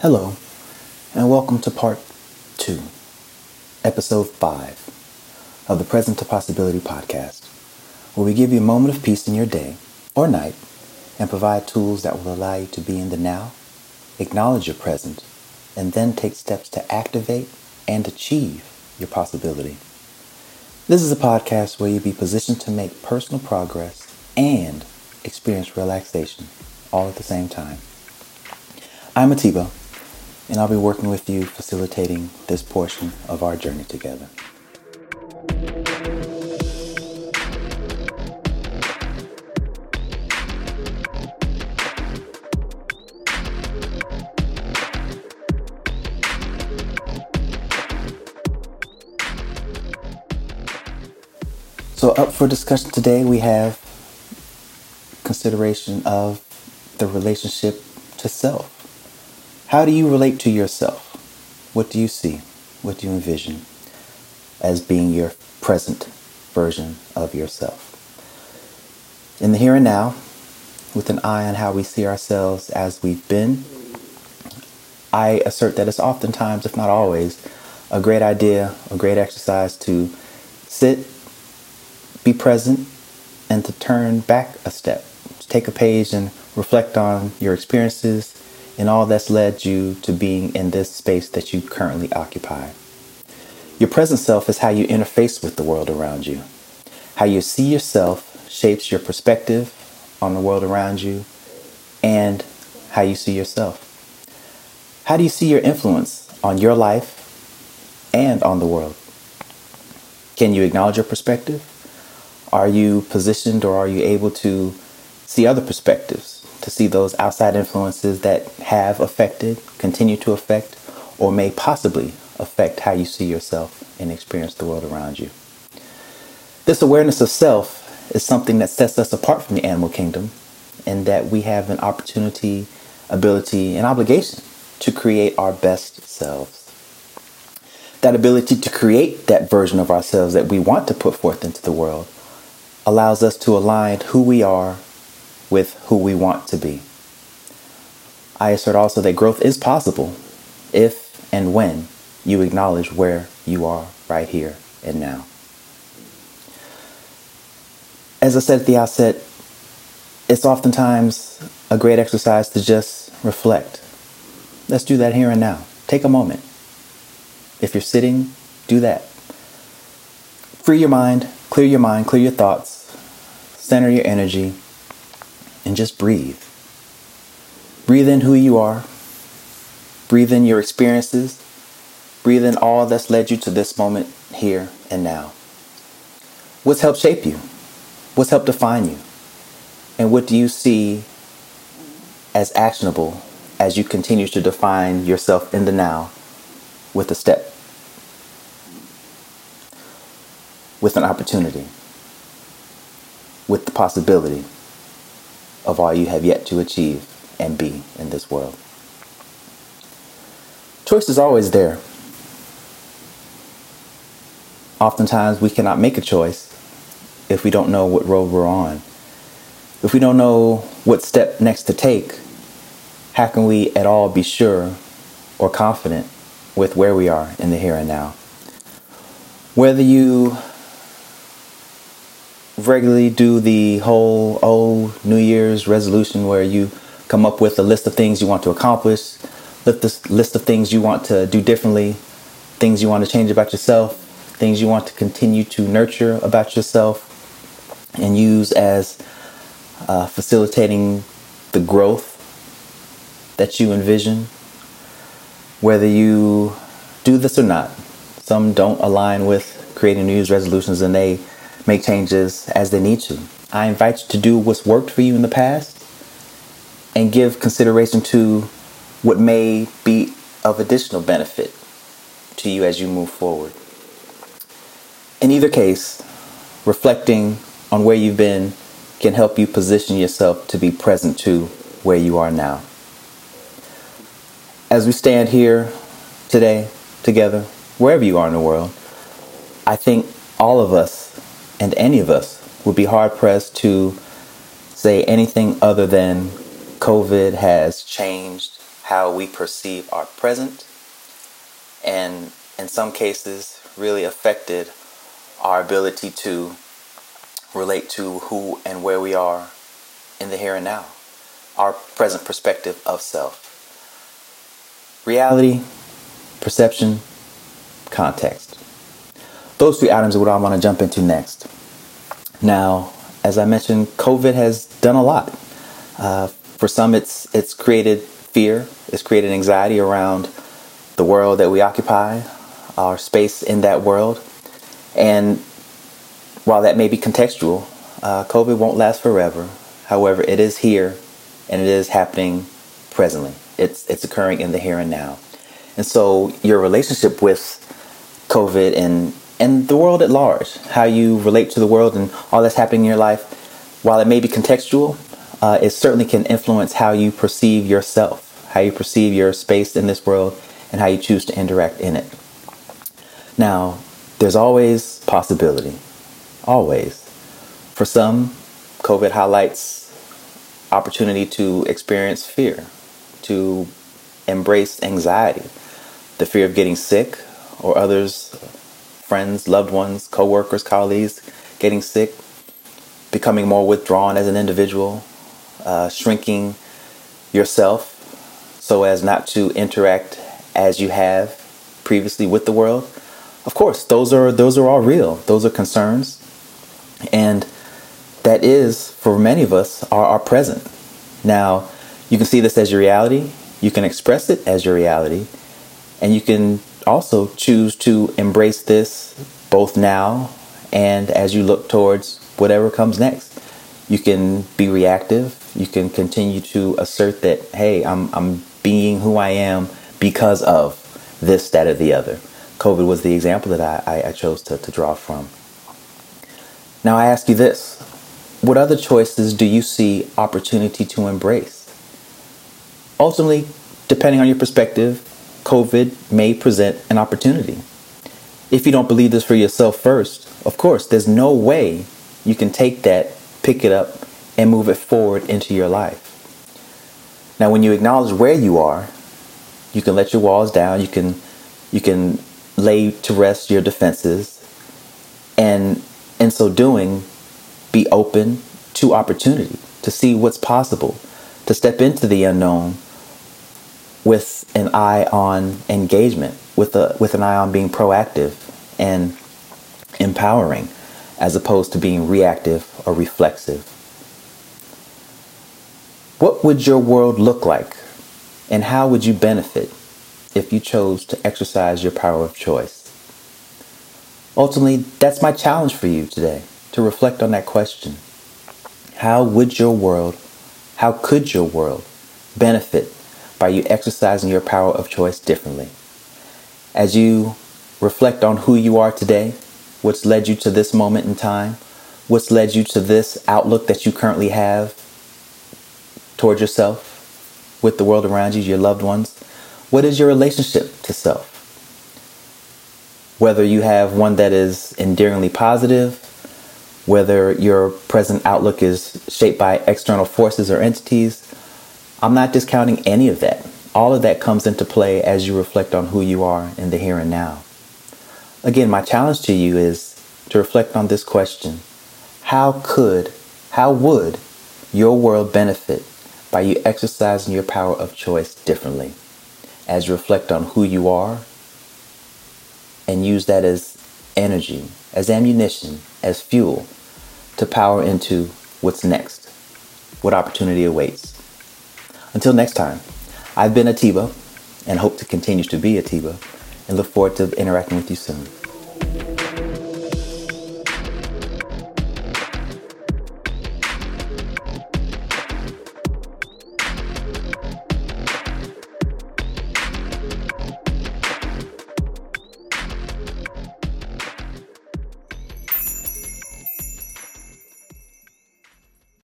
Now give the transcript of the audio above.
Hello, and welcome to part 2, episode 5 of the Present to Possibility podcast, where we give you a moment of peace in your day or night and provide tools that will allow you to be in the now, acknowledge your present, and then take steps to activate and achieve your possibility. This is a podcast where you'll be positioned to make personal progress and experience relaxation all at the same time. I'm Atiba, and I'll be working with you facilitating this portion of our journey together. So up for discussion today, we have consideration of the relationship to self. How do you relate to yourself? What do you see? What do you envision as being your present version of yourself? In the here and now, with an eye on how we see ourselves as we've been, I assert that it's oftentimes, if not always, a great idea, a great exercise to sit, be present, and to turn back a step, to take a page and reflect on your experiences, and all that's led you to being in this space that you currently occupy. Your present self is how you interface with the world around you. How you see yourself shapes your perspective on the world around you and how you see yourself. How do you see your influence on your life and on the world? Can you acknowledge your perspective? Are you positioned or are you able to see other perspectives? To see those outside influences that have affected, continue to affect, or may possibly affect how you see yourself and experience the world around you. This awareness of self is something that sets us apart from the animal kingdom, and that we have an opportunity, ability, and obligation to create our best selves. That ability to create that version of ourselves that we want to put forth into the world allows us to align who we are with who we want to be. I assert also that growth is possible if and when you acknowledge where you are right here and now. As I said at the outset, it's oftentimes a great exercise to just reflect. Let's do that here and now. Take a moment. If you're sitting, do that. Free your mind, clear your mind, clear your thoughts, center your energy, and just breathe. Breathe in who you are. Breathe in your experiences. Breathe in all that's led you to this moment here and now. What's helped shape you? What's helped define you? And what do you see as actionable as you continue to define yourself in the now with a step, with an opportunity, with the possibility of all you have yet to achieve and be in this world? Choice is always there. Oftentimes we cannot make a choice if we don't know what road we're on. If we don't know what step next to take, how can we at all be sure or confident with where we are in the here and now? Whether you regularly do the whole New Year's resolution where you come up with a list of things you want to accomplish, list of things you want to do differently, things you want to change about yourself, things you want to continue to nurture about yourself and use as facilitating the growth that you envision. Whether you do this or not, some don't align with creating New Year's resolutions and they make changes as they need to. I invite you to do what's worked for you in the past and give consideration to what may be of additional benefit to you as you move forward. In either case, reflecting on where you've been can help you position yourself to be present to where you are now. As we stand here today, together, wherever you are in the world, I think all of us and any of us would be hard-pressed to say anything other than COVID has changed how we perceive our present, and in some cases really affected our ability to relate to who and where we are in the here and now, our present perspective of self. Reality, perception, context. Those three items are what I want to jump into next. Now, as I mentioned, COVID has done a lot. For some, it's created fear. It's created anxiety around the world that we occupy, our space in that world. And while that may be contextual, COVID won't last forever. However, it is here and it is happening presently. It's occurring in the here and now. And so your relationship with COVID and the world at large, how you relate to the world and all that's happening in your life, while it may be contextual, it certainly can influence how you perceive yourself, how you perceive your space in this world, and how you choose to interact in it. Now, there's always possibility, always. For some, COVID highlights opportunity to experience fear, to embrace anxiety, the fear of getting sick, or others, friends, loved ones, coworkers, colleagues, getting sick, becoming more withdrawn as an individual, shrinking yourself so as not to interact as you have previously with the world. Of course, those are all real. Those are concerns. And that is, for many of us, our present. Now, you can see this as your reality. You can express it as your reality. And you can also choose to embrace this both now and as you look towards whatever comes next. You can be reactive. You can continue to assert that, hey, I'm being who I am because of this, that, or the other. COVID was the example that I chose to draw from. Now I ask you this. What other choices do you see opportunity to embrace? Ultimately, depending on your perspective, COVID may present an opportunity. If you don't believe this for yourself first, of course, there's no way you can take that, pick it up, and move it forward into your life. Now, when you acknowledge where you are, you can let your walls down, you can lay to rest your defenses, and in so doing, be open to opportunity, to see what's possible, to step into the unknown, with an eye on engagement, with an eye on being proactive and empowering, as opposed to being reactive or reflexive. What would your world look like, and how would you benefit if you chose to exercise your power of choice? Ultimately, that's my challenge for you today, to reflect on that question. How could your world benefit by you exercising your power of choice differently? As you reflect on who you are today, what's led you to this moment in time, what's led you to this outlook that you currently have towards yourself, with the world around you, your loved ones, what is your relationship to self? Whether you have one that is endearingly positive, whether your present outlook is shaped by external forces or entities, I'm not discounting any of that. All of that comes into play as you reflect on who you are in the here and now. Again, my challenge to you is to reflect on this question. How would your world benefit by you exercising your power of choice differently? As you reflect on who you are and use that as energy, as ammunition, as fuel to power into what's next, what opportunity awaits. Until next time, I've been Atiba and hope to continue to be Atiba, and look forward to interacting with you soon.